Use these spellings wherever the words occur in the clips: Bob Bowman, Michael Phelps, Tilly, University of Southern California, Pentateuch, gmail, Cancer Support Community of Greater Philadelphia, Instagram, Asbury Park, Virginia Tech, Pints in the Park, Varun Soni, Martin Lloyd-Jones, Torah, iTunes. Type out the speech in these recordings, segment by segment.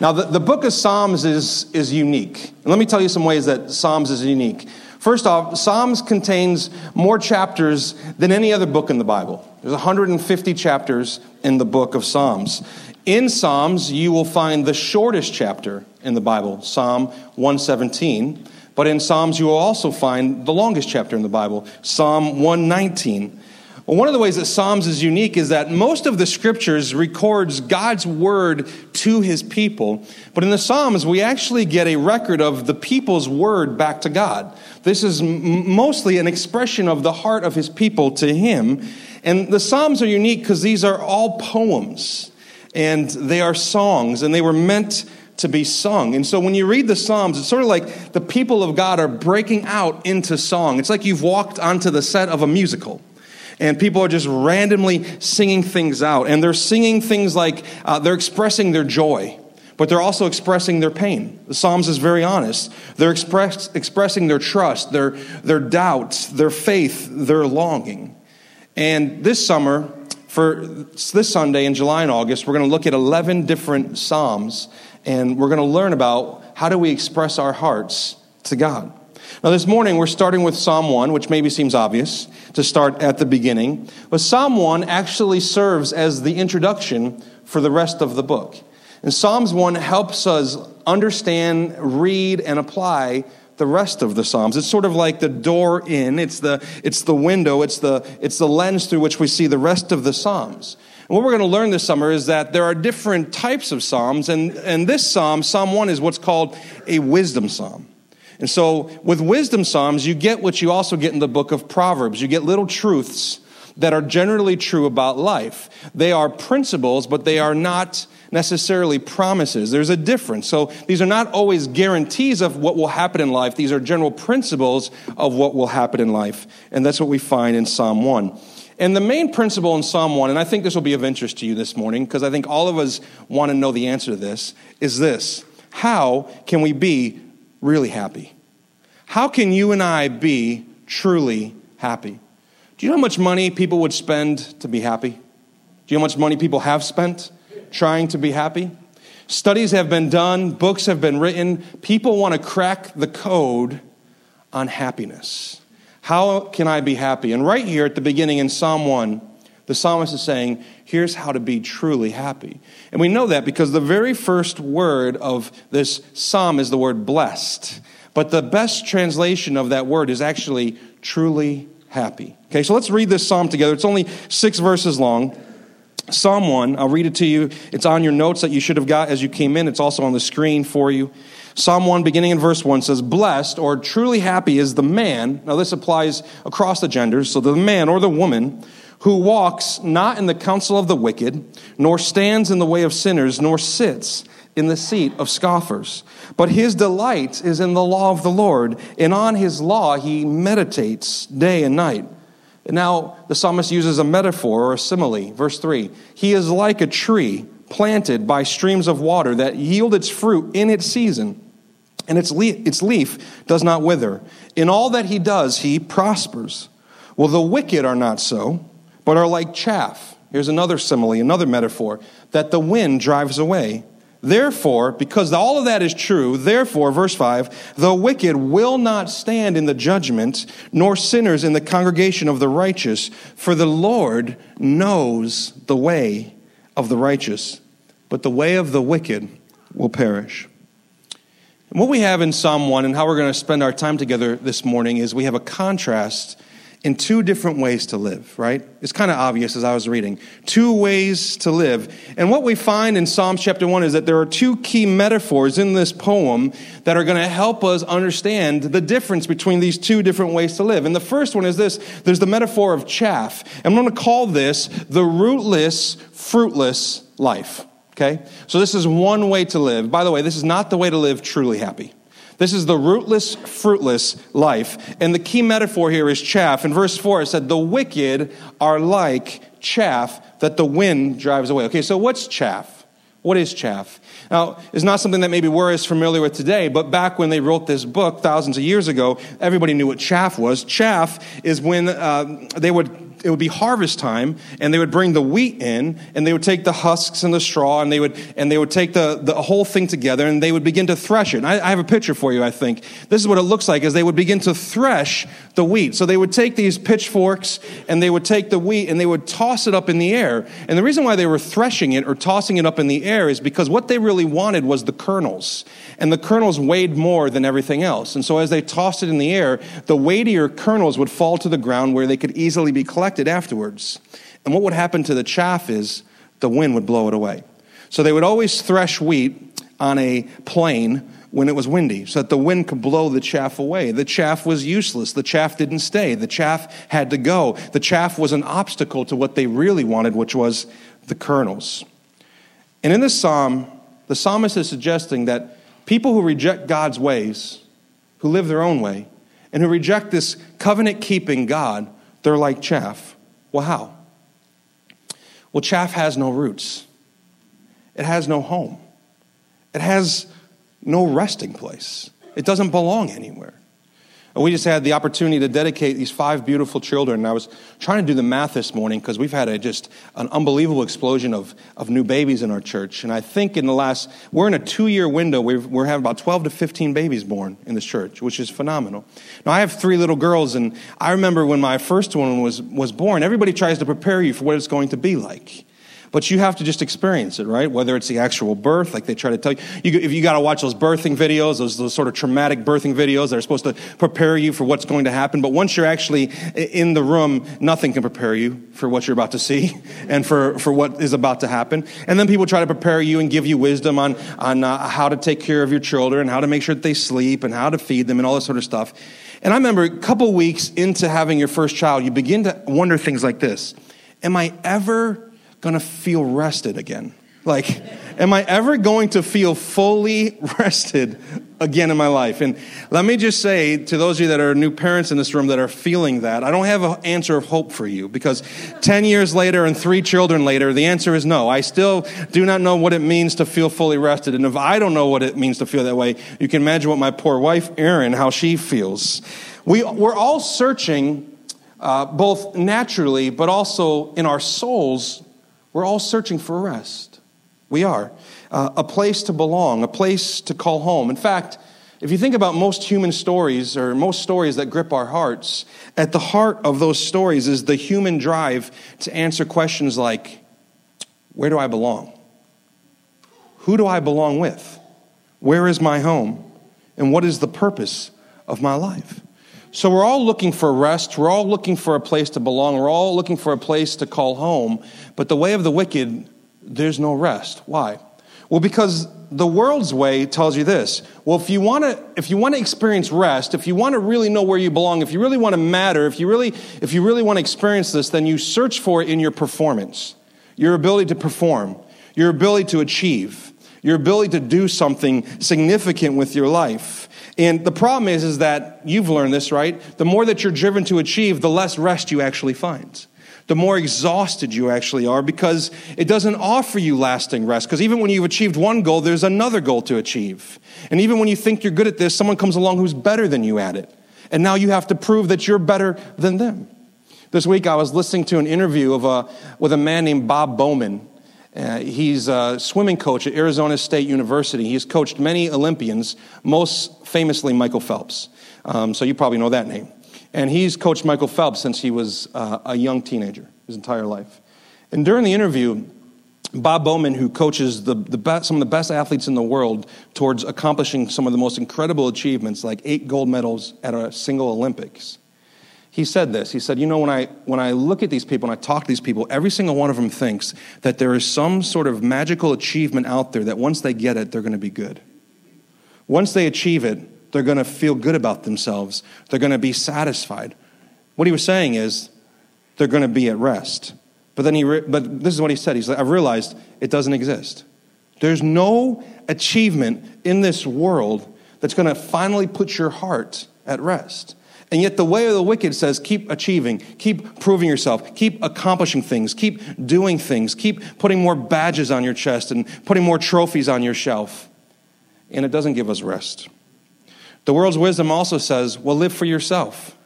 Now, the book of Psalms is unique. And let me tell you some ways that Psalms is unique. First off, Psalms contains more chapters than any other book in the Bible. There's 150 chapters in the book of Psalms. In Psalms, you will find the shortest chapter in the Bible, Psalm 117. But in Psalms, you will also find the longest chapter in the Bible, Psalm 119. Well, one of the ways that Psalms is unique is that most of the scriptures records God's word to his people. But in the Psalms, we actually get a record of the people's word back to God. This is mostly an expression of the heart of his people to him. And the Psalms are unique because these are all poems, and they are songs, and they were meant to be sung. And so when you read the Psalms, it's sort of like the people of God are breaking out into song. It's like you've walked onto the set of a musical, and people are just randomly singing things out. And they're singing things like they're expressing their joy, but they're also expressing their pain. The Psalms is very honest. They're expressing their trust, their doubts, their faith, their longing. And this summer, for this Sunday in July and August, we're going to look at 11 different Psalms, and we're going to learn about how do we express our hearts to God. Now, this morning, we're starting with Psalm 1, which maybe seems obvious to start at the beginning. But Psalm 1 actually serves as the introduction for the rest of the book. And Psalms 1 helps us understand, read, and apply the rest of the Psalms. It's sort of like the door in. It's the window. It's the lens through which we see the rest of the Psalms. And what we're going to learn this summer is that there are different types of Psalms. And this Psalm, Psalm 1, is what's called a wisdom psalm. And so with wisdom psalms, you get what you also get in the book of Proverbs. You get little truths that are generally true about life. They are principles, but they are not necessarily promises. There's a difference. So these are not always guarantees of what will happen in life. These are general principles of what will happen in life. And that's what we find in Psalm 1. And the main principle in Psalm 1, and I think this will be of interest to you this morning, because I think all of us want to know the answer to this, is this: how can we be really happy? How can you and I be truly happy? Do you know how much money people would spend to be happy? Do you know how much money people have spent trying to be happy? Studies have been done, books have been written. People want to crack the code on happiness. How can I be happy? And right here at the beginning in Psalm 1, the psalmist is saying, here's how to be truly happy. And we know that because the very first word of this psalm is the word blessed. But the best translation of that word is actually truly happy. Okay, so let's read this psalm together. It's only 6 verses long. Psalm 1, I'll read it to you. It's on your notes that you should have got as you came in. It's also on the screen for you. Psalm 1, beginning in verse 1, says, "Blessed," or truly happy, "is the man," now this applies across the genders, so the man or the woman, "who walks not in the counsel of the wicked, nor stands in the way of sinners, nor sits in the seat of scoffers. But his delight is in the law of the Lord, and on his law he meditates day and night." And now the psalmist uses a metaphor or a simile. Verse 3, "He is like a tree planted by streams of water that yield its fruit in its season, and its leaf does not wither. In all that he does, he prospers. Well, the wicked are not so, but are like chaff." Here's another simile, another metaphor, "that the wind drives away. Therefore," because all of that is true, "therefore," verse 5, "the wicked will not stand in the judgment, nor sinners in the congregation of the righteous, for the Lord knows the way of the righteous, but the way of the wicked will perish." And what we have in Psalm 1 and how we're going to spend our time together this morning is we have a contrast in two different ways to live, right? It's kind of obvious as I was reading. Two ways to live. And what we find in Psalms chapter 1 is that there are two key metaphors in this poem that are going to help us understand the difference between these two different ways to live. And the first one is this. There's the metaphor of chaff. I'm going to call this the rootless, fruitless life, okay? So this is one way to live. By the way, this is not the way to live truly happy. This is the rootless, fruitless life. And the key metaphor here is chaff. In verse 4, it said, "The wicked are like chaff that the wind drives away." Okay, so what's chaff? What is chaff? Now, it's not something that maybe we're as familiar with today, but back when they wrote this book thousands of years ago, everybody knew what chaff was. Chaff is when they would it would be harvest time, and they would bring the wheat in, and they would take the husks and the straw, and they would take the whole thing together, and they would begin to thresh it. And I have a picture for you, I think. This is what it looks like, is they would begin to thresh the wheat. So they would take these pitchforks, and they would take the wheat, and they would toss it up in the air. And the reason why they were threshing it or tossing it up in the air is because what they really wanted was the kernels. And the kernels weighed more than everything else. And so as they tossed it in the air, the weightier kernels would fall to the ground where they could easily be collected afterwards. And what would happen to the chaff is the wind would blow it away. So they would always thresh wheat on a plain when it was windy so that the wind could blow the chaff away. The chaff was useless. The chaff didn't stay. The chaff had to go. The chaff was an obstacle to what they really wanted, which was the kernels. And in this psalm, the psalmist is suggesting that people who reject God's ways, who live their own way, and who reject this covenant-keeping God, they're like chaff. Well, how? Well, chaff has no roots. It has no home. It has no resting place. It doesn't belong anywhere. And we just had the opportunity to dedicate these 5 beautiful children. And I was trying to do the math this morning because we've had an unbelievable explosion of new babies in our church. And I think we're in a 2-year window. We're having about 12 to 15 babies born in this church, which is phenomenal. Now, I have 3 little girls, and I remember when my first one was born, everybody tries to prepare you for what it's going to be like. But you have to just experience it, right? Whether it's the actual birth, like they try to tell you. If you got to watch those birthing videos, those sort of traumatic birthing videos that are supposed to prepare you for what's going to happen. But once you're actually in the room, nothing can prepare you for what you're about to see and for what is about to happen. And then people try to prepare you and give you wisdom on how to take care of your children, how to make sure that they sleep, and how to feed them, and all that sort of stuff. And I remember a couple weeks into having your first child, you begin to wonder things like this. Am I ever going to feel rested again? Like, am I ever going to feel fully rested again in my life? And let me just say to those of you that are new parents in this room that are feeling that, I don't have an answer of hope for you, because 10 years later and 3 children later, the answer is no. I still do not know what it means to feel fully rested. And if I don't know what it means to feel that way, you can imagine what my poor wife, Erin, how she feels. We're all searching, both naturally, but also in our souls. We're all searching for rest. We are. A place to belong, a place to call home. In fact, if you think about most human stories or most stories that grip our hearts, at the heart of those stories is the human drive to answer questions like, where do I belong? Who do I belong with? Where is my home? And what is the purpose of my life? So we're all looking for rest, we're all looking for a place to belong, we're all looking for a place to call home, but the way of the wicked, there's no rest. Why? Well, because the world's way tells you this. Well, if you want to experience rest, if you want to really know where you belong, if you really want to matter, if you really want to experience this, then you search for it in your performance, your ability to perform, your ability to achieve, your ability to do something significant with your life. And the problem is that you've learned this, right? The more that you're driven to achieve, the less rest you actually find. The more exhausted you actually are, because it doesn't offer you lasting rest. Because even when you've achieved one goal, there's another goal to achieve. And even when you think you're good at this, someone comes along who's better than you at it. And now you have to prove that you're better than them. This week I was listening to an interview with a man named Bob Bowman. He's a swimming coach at Arizona State University. He's coached many Olympians, most famously Michael Phelps. So you probably know that name. And he's coached Michael Phelps since he was a young teenager, his entire life. And during the interview, Bob Bowman, who coaches some of the best athletes in the world towards accomplishing some of the most incredible achievements, like 8 gold medals at a single Olympics, he said this. He said, you know, when I look at these people and I talk to these people, every single one of them thinks that there is some sort of magical achievement out there that once they get it, they're going to be good. Once they achieve it, they're going to feel good about themselves. They're going to be satisfied. What he was saying is they're going to be at rest. But then but this is what he said. He's like, I've realized it doesn't exist. There's no achievement in this world that's going to finally put your heart at rest. And yet the way of the wicked says, keep achieving, keep proving yourself, keep accomplishing things, keep doing things, keep putting more badges on your chest and putting more trophies on your shelf. And it doesn't give us rest. The world's wisdom also says, well, live for yourself.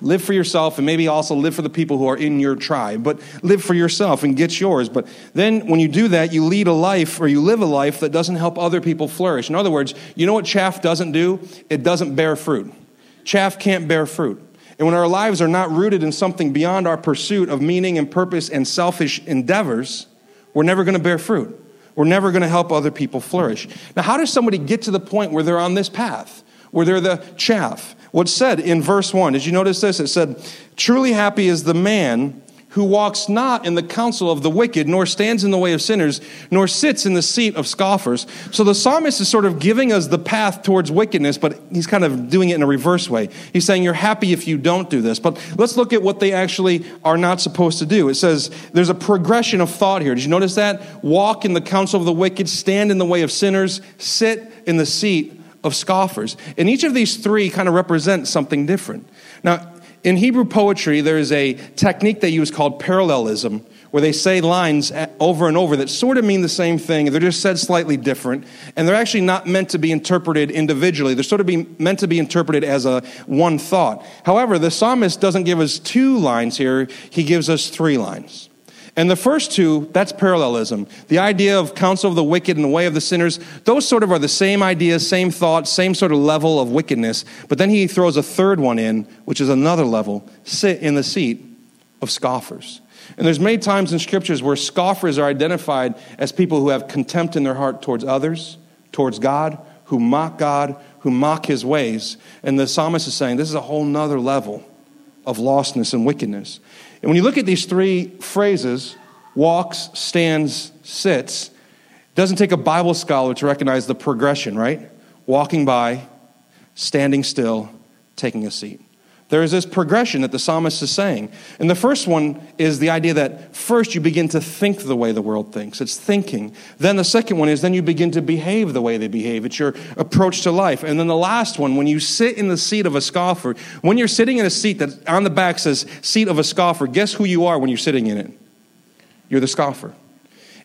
Live for yourself, and maybe also live for the people who are in your tribe, but live for yourself and get yours. But then when you do that, you lead a life, or you live a life that doesn't help other people flourish. In other words, you know what chaff doesn't do? It doesn't bear fruit. Chaff can't bear fruit. And when our lives are not rooted in something beyond our pursuit of meaning and purpose and selfish endeavors, we're never going to bear fruit. We're never going to help other people flourish. Now, how does somebody get to the point where they're on this path, where they're the chaff? What's said in verse 1, did you notice this? It said, "Truly happy is the man who walks not in the counsel of the wicked, nor stands in the way of sinners, nor sits in the seat of scoffers." So the psalmist is sort of giving us the path towards wickedness, but he's kind of doing it in a reverse way. He's saying, you're happy if you don't do this. But let's look at what they actually are not supposed to do. It says, there's a progression of thought here. Did you notice that? Walk in the counsel of the wicked, stand in the way of sinners, sit in the seat of scoffers. And each of these three kind of represent something different. Now, in Hebrew poetry, there is a technique they use called parallelism, where they say lines over and over that sort of mean the same thing. They're just said slightly different, and they're actually not meant to be interpreted individually. They're sort of meant to be interpreted as a one thought. However, the psalmist doesn't give us two lines here. He gives us three lines. And the first two, that's parallelism. The idea of counsel of the wicked and the way of the sinners, those sort of are the same ideas, same thoughts, same sort of level of wickedness. But then he throws a third one in, which is another level, sit in the seat of scoffers. And there's many times in scriptures where scoffers are identified as people who have contempt in their heart towards others, towards God, who mock his ways. And the psalmist is saying, this is a whole nother level of lostness and wickedness. And when you look at these three phrases, walks, stands, sits, it doesn't take a Bible scholar to recognize the progression, right? Walking by, standing still, taking a seat. There is this progression that the psalmist is saying. And the first one is the idea that first you begin to think the way the world thinks. It's thinking. Then the second one is then you begin to behave the way they behave. It's your approach to life. And then the last one, when you sit in the seat of a scoffer, when you're sitting in a seat that on the back says seat of a scoffer, guess who you are when you're sitting in it? You're the scoffer.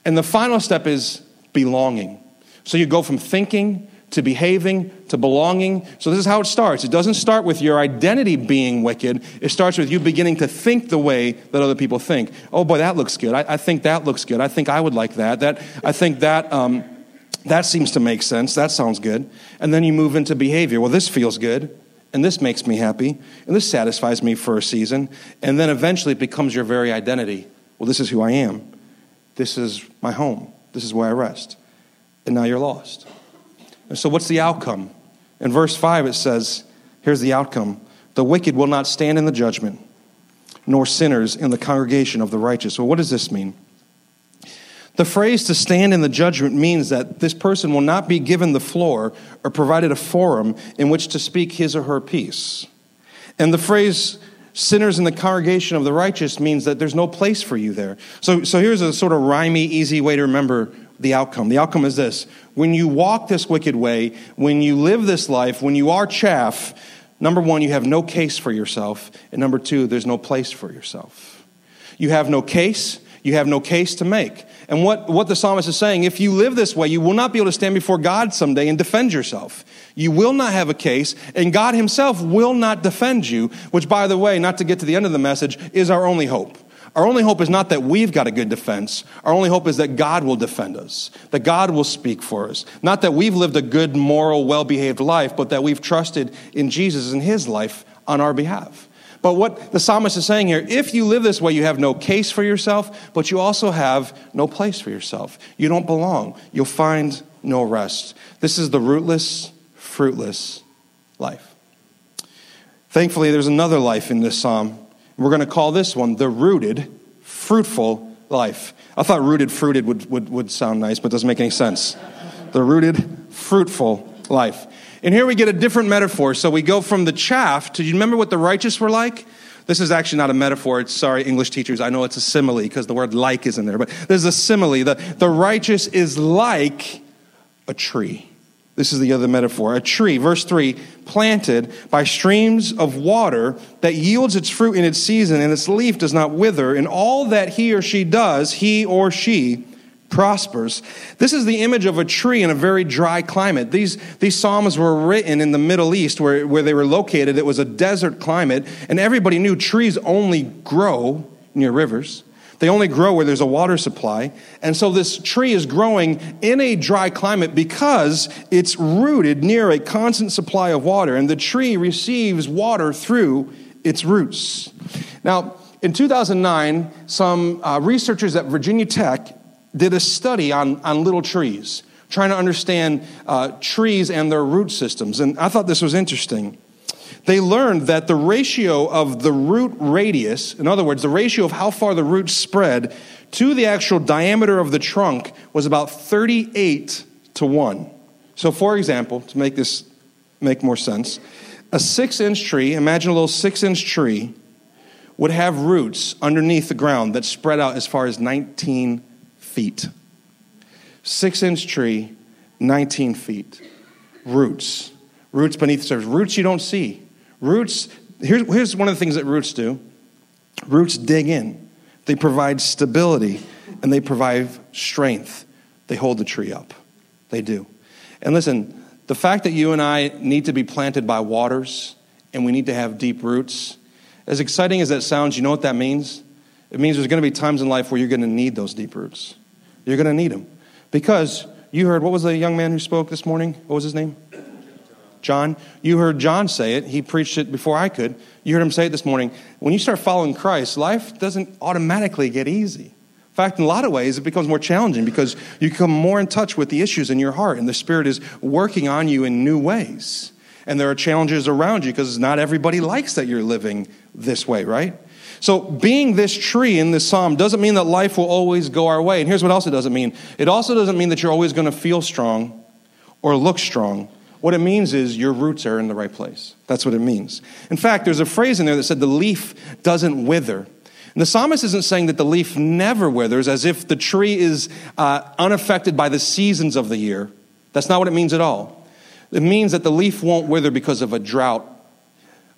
And the final step is belonging. So you go from thinking to behaving, to belonging. So this is how it starts. It doesn't start with your identity being wicked. It starts with you beginning to think the way that other people think. Oh boy, that looks good. I think that looks good. I think I would like that. That seems to make sense. That sounds good. And then you move into behavior. Well, this feels good, and this makes me happy, and this satisfies me for a season. And then eventually it becomes your very identity. Well, this is who I am. This is my home. This is where I rest. And now you're lost. So what's the outcome? In verse 5 it says, here's the outcome. The wicked will not stand in the judgment, nor sinners in the congregation of the righteous. Well, what does this mean? The phrase to stand in the judgment means that this person will not be given the floor or provided a forum in which to speak his or her piece. And the phrase sinners in the congregation of the righteous means that there's no place for you there. So here's a sort of rhymey, easy way to remember the outcome. The outcome is this. When you walk this wicked way, when you live this life, when you are chaff, number one, you have no case for yourself. And number two, there's no place for yourself. You have no case. You have no case to make. And what the psalmist is saying, if you live this way, you will not be able to stand before God someday and defend yourself. You will not have a case, and God himself will not defend you, which, by the way, not to get to the end of the message, is our only hope. Our only hope is not that we've got a good defense. Our only hope is that God will defend us, that God will speak for us. Not that we've lived a good, moral, well-behaved life, but that we've trusted in Jesus and his life on our behalf. But what the psalmist is saying here, if you live this way, you have no case for yourself, but you also have no place for yourself. You don't belong. You'll find no rest. This is the rootless, fruitless life. Thankfully, there's another life in this psalm. We're going to call this one the rooted, fruitful life. I thought rooted, fruited would sound nice, but it doesn't make any sense. The rooted, fruitful life. And here we get a different metaphor. So we go from the chaff to, you remember what the righteous were like? This is actually not a metaphor. Sorry, English teachers. I know it's a simile because the word like is in there, but there's a simile. The righteous is like a tree. This is the other metaphor. A tree, verse 3, planted by streams of water that yields its fruit in its season and its leaf does not wither. And all that he or she does, he or she prospers. This is the image of a tree in a very dry climate. These Psalms were written in the Middle East where they were located. It was a desert climate, and everybody knew trees only grow near rivers. They only grow where there's a water supply. And so this tree is growing in a dry climate because it's rooted near a constant supply of water, and the tree receives water through its roots. Now, in 2009, some researchers at Virginia Tech did a study on little trees, trying to understand trees and their root systems. And I thought this was interesting. They learned that the ratio of the root radius, in other words, the ratio of how far the roots spread to the actual diameter of the trunk, was about 38 to 1. So for example, to make this make more sense, a 6-inch tree, imagine a little 6-inch tree, would have roots underneath the ground that spread out as far as 19 feet. 6-inch tree, 19 feet. Roots. Roots beneath the surface. Roots you don't see. Roots, here's one of the things that roots do. Roots dig in. They provide stability, and they provide strength. They hold the tree up. They do. And listen, the fact that you and I need to be planted by waters, and we need to have deep roots, as exciting as that sounds, you know what that means? It means there's going to be times in life where you're going to need those deep roots. You're going to need them. Because you heard, what was the young man who spoke this morning? What was his name? John. You heard John say it. He preached it before I could. You heard him say it this morning. When you start following Christ, life doesn't automatically get easy. In fact, in a lot of ways, it becomes more challenging because you become more in touch with the issues in your heart, and the Spirit is working on you in new ways. And there are challenges around you because not everybody likes that you're living this way, right? So being this tree in this psalm doesn't mean that life will always go our way. And here's what else it doesn't mean. It also doesn't mean that you're always going to feel strong or look strong. What it means is your roots are in the right place. That's what it means. In fact, there's a phrase in there that said the leaf doesn't wither. And the psalmist isn't saying that the leaf never withers as if the tree is unaffected by the seasons of the year. That's not what it means at all. It means that the leaf won't wither because of a drought.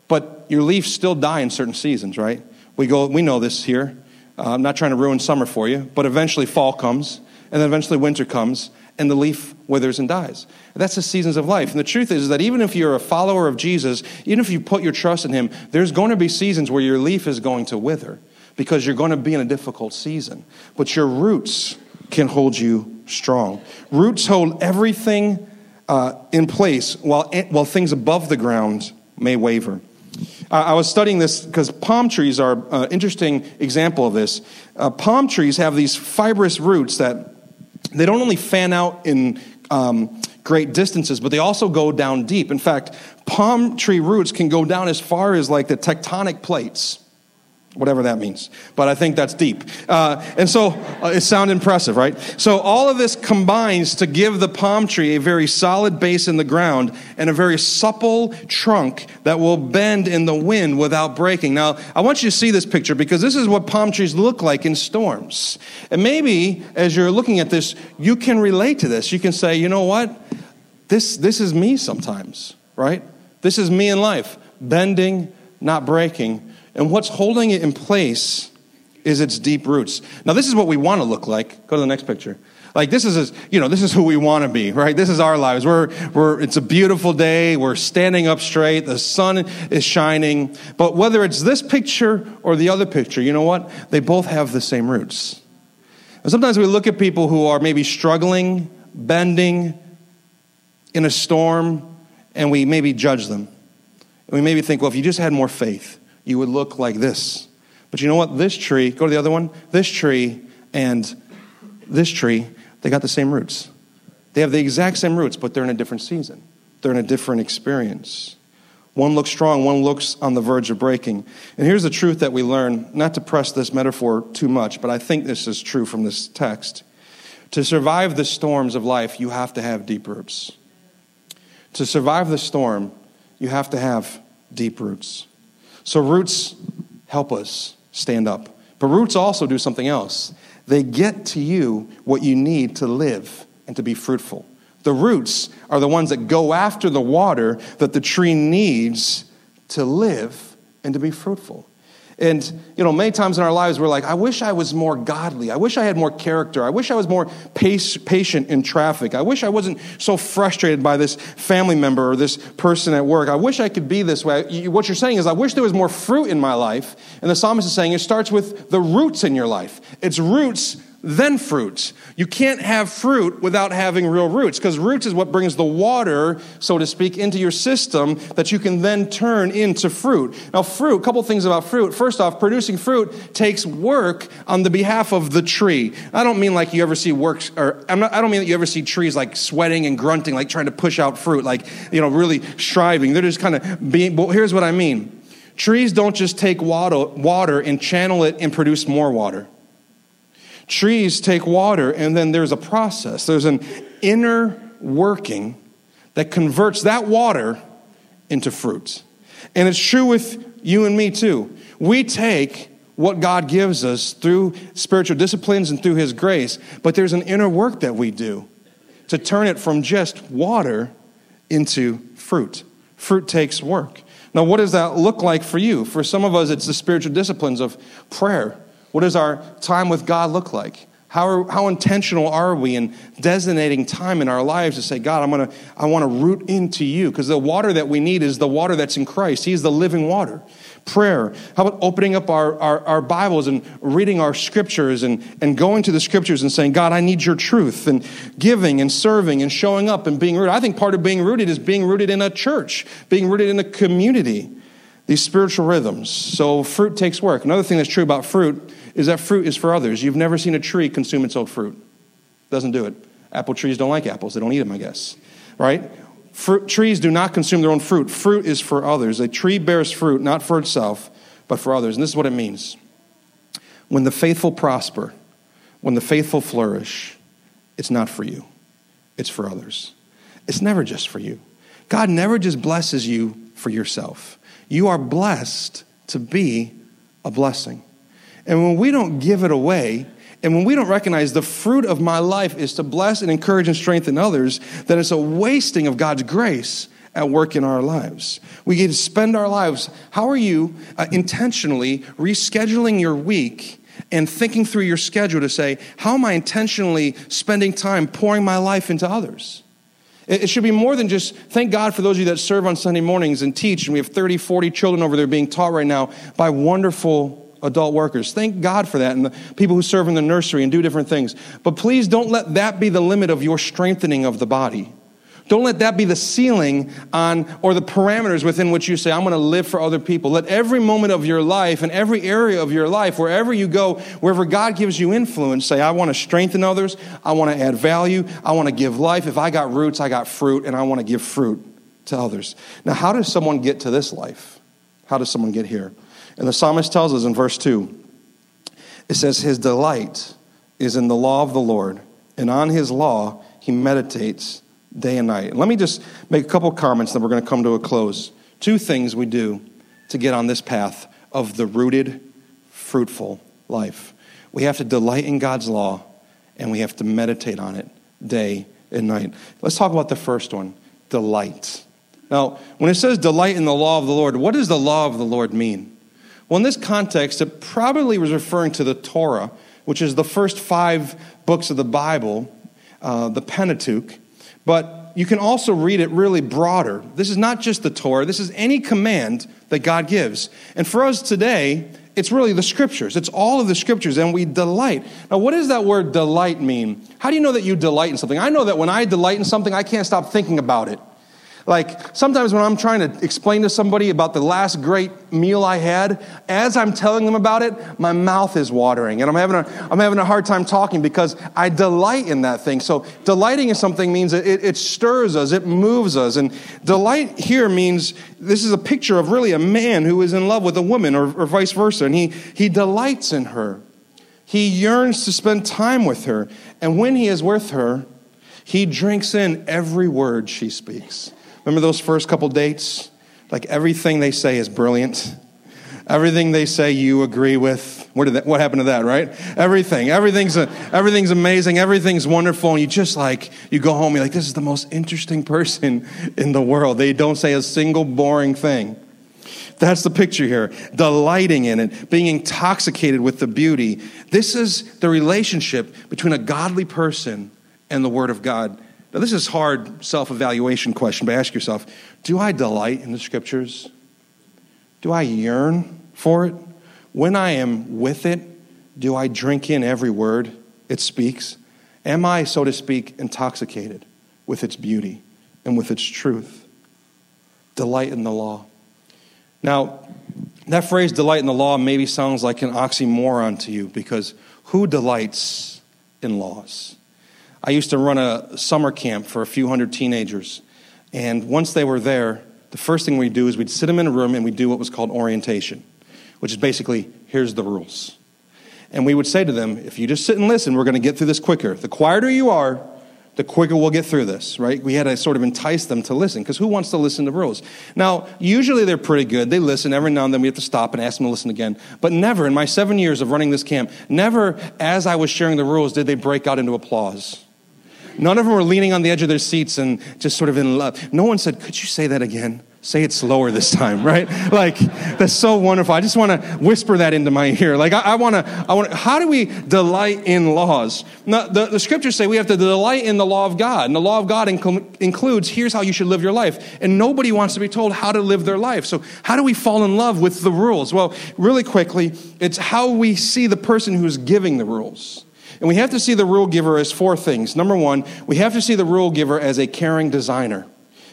But your leaves still die in certain seasons, right? We know this here. I'm not trying to ruin summer for you, but eventually fall comes, and then eventually winter comes, and the leaf withers and dies. That's the seasons of life. And the truth is that even if you're a follower of Jesus, even if you put your trust in him, there's going to be seasons where your leaf is going to wither because you're going to be in a difficult season. But your roots can hold you strong. Roots hold everything in place while things above the ground may waver. I was studying this because palm trees are an interesting example of this. Palm trees have these fibrous roots that they don't only fan out in great distances, but they also go down deep. In fact, palm tree roots can go down as far as like the tectonic plates, whatever that means. But I think that's deep. And so it sounds impressive, right? So all of this combines to give the palm tree a very solid base in the ground and a very supple trunk that will bend in the wind without breaking. Now, I want you to see this picture because this is what palm trees look like in storms. And maybe as you're looking at this, you can relate to this. You can say, you know what? This is me sometimes, right? This is me in life, bending, not breaking. And what's holding it in place is its deep roots. Now, this is what we want to look like. Go to the next picture. Like this is who we want to be, right? This is our lives. It's a beautiful day. We're standing up straight. The sun is shining. But whether it's this picture or the other picture, you know what? They both have the same roots. And sometimes we look at people who are maybe struggling, bending in a storm, and we maybe judge them. And we maybe think, well, if you just had more faith, you would look like this. But you know what? This tree, go to the other one, this tree and this tree, they got the same roots. They have the exact same roots, but they're in a different season. They're in a different experience. One looks strong, one looks on the verge of breaking. And here's the truth that we learn, not to press this metaphor too much, but I think this is true from this text. To survive the storms of life, you have to have deep roots. To survive the storm, you have to have deep roots. So roots help us stand up. But roots also do something else. They get to you what you need to live and to be fruitful. The roots are the ones that go after the water that the tree needs to live and to be fruitful. And, you know, many times in our lives, we're like, I wish I was more godly. I wish I had more character. I wish I was more patient in traffic. I wish I wasn't so frustrated by this family member or this person at work. I wish I could be this way. What you're saying is, I wish there was more fruit in my life. And the psalmist is saying it starts with the roots in your life. It's roots, then fruits. You can't have fruit without having real roots, because roots is what brings the water, so to speak, into your system that you can then turn into fruit. Now, fruit, a couple things about fruit. First off, producing fruit takes work on the behalf of the tree. I don't mean like you ever see I don't mean that you ever see trees like sweating and grunting, like trying to push out fruit, like, you know, really striving. They're just kind of being, but here's what I mean. Trees don't just take water and channel it and produce more water. Trees take water, and then there's a process. There's an inner working that converts that water into fruits. And it's true with you and me too. We take what God gives us through spiritual disciplines and through His grace, but there's an inner work that we do to turn it from just water into fruit. Fruit takes work. Now, what does that look like for you? For some of us, it's the spiritual disciplines of prayer. What does our time with God look like? How intentional are we in designating time in our lives to say, God, I want to root into you? Because the water that we need is the water that's in Christ. He's the living water. Prayer. How about opening up our Bibles and reading our scriptures and going to the scriptures and saying, God, I need your truth, and giving and serving and showing up and being rooted. I think part of being rooted is being rooted in a church, being rooted in a community, these spiritual rhythms. So fruit takes work. Another thing that's true about fruit is that fruit is for others. You've never seen a tree consume its own fruit. Doesn't do it. Apple trees don't like apples. They don't eat them, I guess. Right? Trees do not consume their own fruit. Fruit is for others. A tree bears fruit, not for itself, but for others. And this is what it means. When the faithful prosper, when the faithful flourish, it's not for you. It's for others. It's never just for you. God never just blesses you for yourself. You are blessed to be a blessing. And when we don't give it away, and when we don't recognize the fruit of my life is to bless and encourage and strengthen others, then it's a wasting of God's grace at work in our lives. We get to spend our lives. How are you intentionally rescheduling your week and thinking through your schedule to say, how am I intentionally spending time pouring my life into others? It should be more than just, thank God for those of you that serve on Sunday mornings and teach, and we have 30, 40 children over there being taught right now by wonderful adult workers. Thank God for that, and the people who serve in the nursery and do different things. But please don't let that be the limit of your strengthening of the body. Don't let that be the ceiling on or the parameters within which you say, I'm going to live for other people. Let every moment of your life and every area of your life, wherever you go, wherever God gives you influence, say, I want to strengthen others. I want to add value. I want to give life. If I got roots, I got fruit, and I want to give fruit to others. Now, how does someone get to this life? How does someone get here? And the psalmist tells us in verse 2, it says, his delight is in the law of the Lord, and on his law he meditates day and night. And let me just make a couple comments, then we're going to come to a close. Two things we do to get on this path of the rooted, fruitful life. We have to delight in God's law, and we have to meditate on it day and night. Let's talk about the first one, delight. Now, when it says delight in the law of the Lord, what does the law of the Lord mean? Well, in this context, it probably was referring to the Torah, which is the first 5 books of the Bible, the Pentateuch. But you can also read it really broader. This is not just the Torah. This is any command that God gives. And for us today, it's really the Scriptures. It's all of the Scriptures, and we delight. Now, what does that word delight mean? How do you know that you delight in something? I know that when I delight in something, I can't stop thinking about it. Like, sometimes when I'm trying to explain to somebody about the last great meal I had, as I'm telling them about it, my mouth is watering, and I'm having a hard time talking because I delight in that thing. So delighting in something means it stirs us, it moves us. And delight here means this is a picture of really a man who is in love with a woman or vice versa, and he delights in her. He yearns to spend time with her, and when he is with her, he drinks in every word she speaks. Remember those first couple dates? Like, everything they say is brilliant. Everything they say you agree with. What happened to that, right? Everything's amazing. Everything's wonderful. And you just like, you go home, you're like, this is the most interesting person in the world. They don't say a single boring thing. That's the picture here. Delighting in it, being intoxicated with the beauty. This is the relationship between a godly person and the Word of God. Now, this is a hard self-evaluation question, but ask yourself, do I delight in the Scriptures? Do I yearn for it? When I am with it, do I drink in every word it speaks? Am I, so to speak, intoxicated with its beauty and with its truth? Delight in the law. Now, that phrase, delight in the law, maybe sounds like an oxymoron to you, because who delights in laws? I used to run a summer camp for a few hundred teenagers, and once they were there, the first thing we'd do is we'd sit them in a room and we'd do what was called orientation, which is basically, here's the rules. And we would say to them, if you just sit and listen, we're going to get through this quicker. The quieter you are, the quicker we'll get through this, right? We had to sort of entice them to listen, because who wants to listen to rules? Now, usually they're pretty good. They listen. Every now and then we have to stop and ask them to listen again. But never, in my 7 years of running this camp, never as I was sharing the rules did they break out into applause. None of them were leaning on the edge of their seats and just sort of in love. No one said, could you say that again? Say it slower this time, right? Like, that's so wonderful. I just want to whisper that into my ear. Like, I want to, how do we delight in laws? Now, the scriptures say we have to delight in the law of God. And the law of God includes, here's how you should live your life. And nobody wants to be told how to live their life. So how do we fall in love with the rules? Well, really quickly, it's how we see the person who's giving the rules. And we have to see the rule giver as four things. Number one, we have to see the rule giver as a caring designer.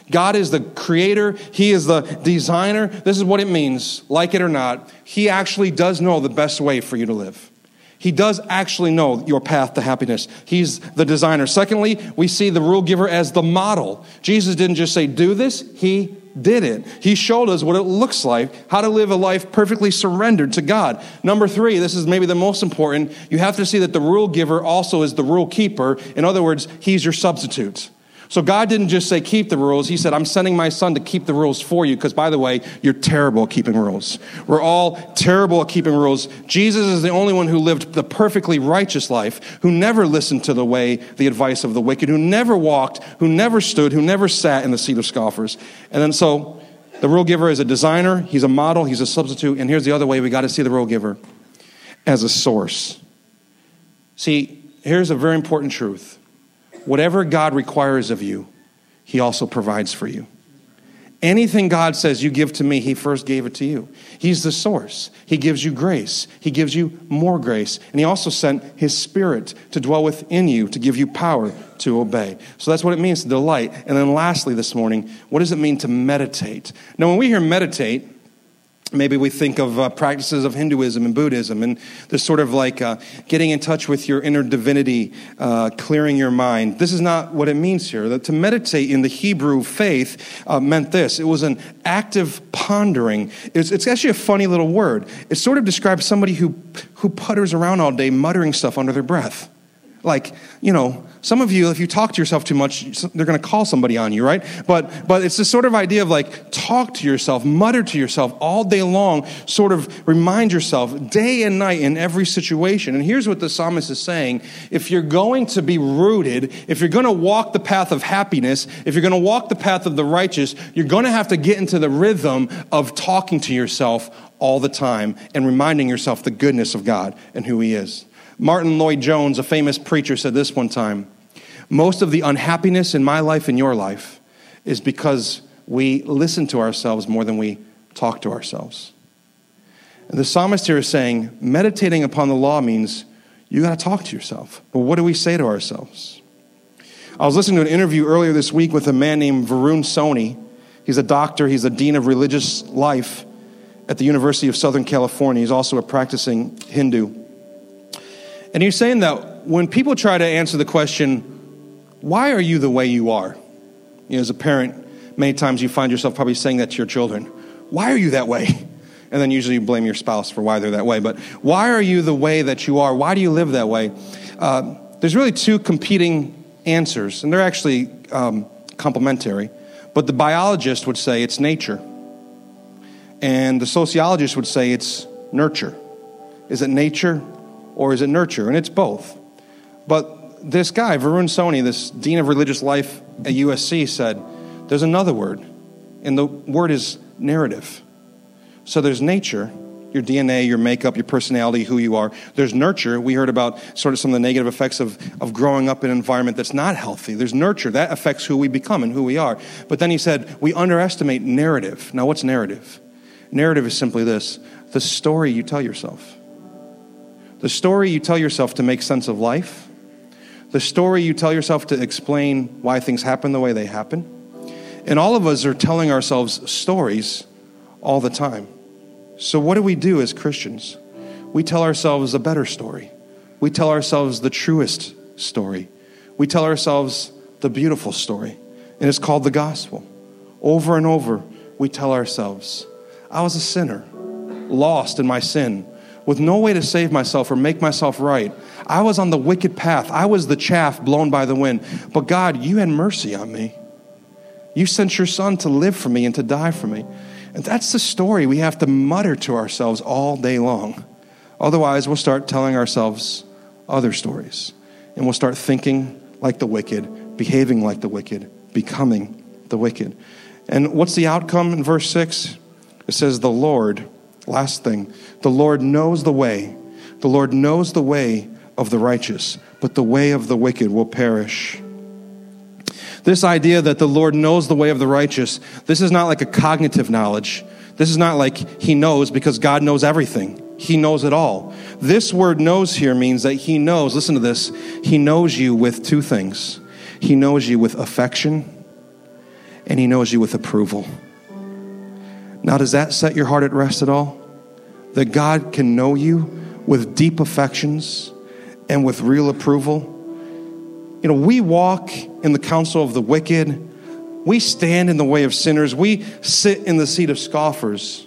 God is the creator. He is the designer. This is what it means, like it or not. He actually does know the best way for you to live. He does actually know your path to happiness. He's the designer. Secondly, we see the rule giver as the model. Jesus didn't just say, do this. He did it. He showed us what it looks like, how to live a life perfectly surrendered to God. Number three, this is maybe the most important. You have to see that the rule giver also is the rule keeper. In other words, he's your substitute. So God didn't just say, keep the rules. He said, I'm sending my son to keep the rules for you, because, by the way, you're terrible at keeping rules. We're all terrible at keeping rules. Jesus is the only one who lived the perfectly righteous life, who never listened to the advice of the wicked, who never walked, who never stood, who never sat in the seat of scoffers. And then so the rule giver is a designer. He's a model. He's a substitute. And here's the other way we got to see the rule giver, as a source. See, here's a very important truth. Whatever God requires of you, he also provides for you. Anything God says you give to me, he first gave it to you. He's the source. He gives you grace. He gives you more grace. And he also sent his Spirit to dwell within you, to give you power to obey. So that's what it means to delight. And then lastly this morning, what does it mean to meditate? Now, when we hear meditate, maybe we think of practices of Hinduism and Buddhism, and this sort of like getting in touch with your inner divinity, clearing your mind. This is not what it means here. To meditate in the Hebrew faith meant this. It was an active pondering. It's actually a funny little word. It sort of describes somebody who putters around all day muttering stuff under their breath. Like, you know, some of you, if you talk to yourself too much, they're going to call somebody on you, right? But it's this sort of idea of like, talk to yourself, mutter to yourself all day long, sort of remind yourself day and night in every situation. And here's what the psalmist is saying. If you're going to be rooted, if you're going to walk the path of happiness, if you're going to walk the path of the righteous, you're going to have to get into the rhythm of talking to yourself all the time and reminding yourself the goodness of God and who he is. Martin Lloyd-Jones, a famous preacher, said this one time, most of the unhappiness in my life and your life is because we listen to ourselves more than we talk to ourselves. And the psalmist here is saying, meditating upon the law means you got to talk to yourself. But what do we say to ourselves? I was listening to an interview earlier this week with a man named Varun Soni. He's a doctor. He's the dean of religious life at the University of Southern California. He's also a practicing Hindu. And he's saying that when people try to answer the question, why are you the way you are? You know, as a parent, many times you find yourself probably saying that to your children. Why are you that way? And then usually you blame your spouse for why they're that way. But why are you the way that you are? Why do you live that way? There's really two competing answers, and they're actually complementary. But the biologist would say it's nature. And the sociologist would say it's nurture. Is it nature? Or is it nurture? And it's both. But this guy, Varun Soni, this dean of religious life at USC, said, there's another word, and the word is narrative. So there's nature, your DNA, your makeup, your personality, who you are. There's nurture. We heard about sort of some of the negative effects of growing up in an environment that's not healthy. There's nurture. That affects who we become and who we are. But then he said, we underestimate narrative. Now, what's narrative? Narrative is simply this: the story you tell yourself. The story you tell yourself to make sense of life. The story you tell yourself to explain why things happen the way they happen. And all of us are telling ourselves stories all the time. So what do we do as Christians? We tell ourselves a better story. We tell ourselves the truest story. We tell ourselves the beautiful story. And it's called the gospel. Over and over, we tell ourselves, I was a sinner, lost in my sin, with no way to save myself or make myself right. I was on the wicked path. I was the chaff blown by the wind. But God, you had mercy on me. You sent your son to live for me and to die for me. And that's the story we have to mutter to ourselves all day long. Otherwise, we'll start telling ourselves other stories. And we'll start thinking like the wicked, behaving like the wicked, becoming the wicked. And what's the outcome in verse 6? It says, the Lord, last thing, the Lord knows the way. The Lord knows the way of the righteous, but the way of the wicked will perish. This idea that the Lord knows the way of the righteous, this is not like a cognitive knowledge. This is not like he knows because God knows everything. He knows it all. This word knows here means that he knows, listen to this, he knows you with two things. He knows you with affection, and he knows you with approval. Now, does that set your heart at rest at all? That God can know you with deep affections and with real approval? You know, we walk in the counsel of the wicked. We stand in the way of sinners. We sit in the seat of scoffers.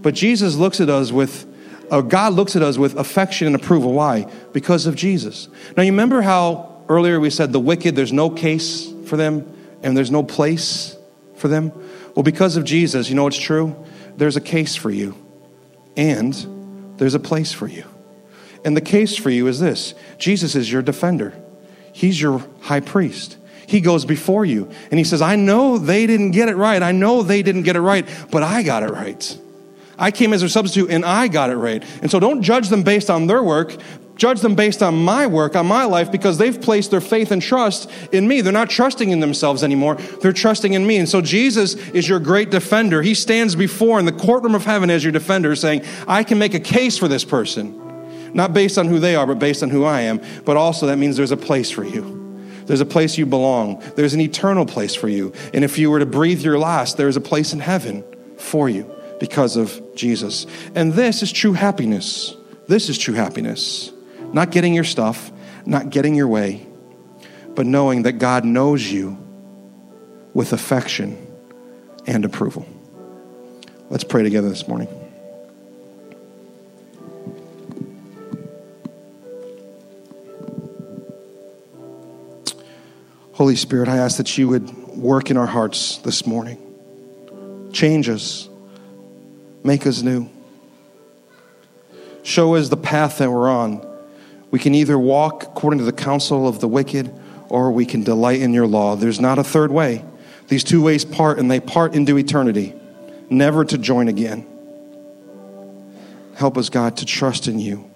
But Jesus looks at us with, God looks at us with affection and approval. Why? Because of Jesus. Now, you remember how earlier we said the wicked, there's no case for them and there's no place for them? Well, because of Jesus, you know what's true? There's a case for you and there's a place for you. And the case for you is this: Jesus is your defender. He's your high priest. He goes before you. And he says, I know they didn't get it right. I know they didn't get it right, but I got it right. I came as their substitute and I got it right. And so don't judge them based on their work. Judge them based on my work, on my life, because they've placed their faith and trust in me. They're not trusting in themselves anymore. They're trusting in me. And so Jesus is your great defender. He stands before in the courtroom of heaven as your defender saying, I can make a case for this person. Not based on who they are, but based on who I am. But also that means there's a place for you. There's a place you belong. There's an eternal place for you. And if you were to breathe your last, there's a place in heaven for you because of Jesus. And this is true happiness. This is true happiness. Not getting your stuff, not getting your way, but knowing that God knows you with affection and approval. Let's pray together this morning. Holy Spirit, I ask that you would work in our hearts this morning. Change us. Make us new. Show us the path that we're on. We can either walk according to the counsel of the wicked, or we can delight in your law. There's not a third way. These two ways part, and they part into eternity, never to join again. Help us, God, to trust in you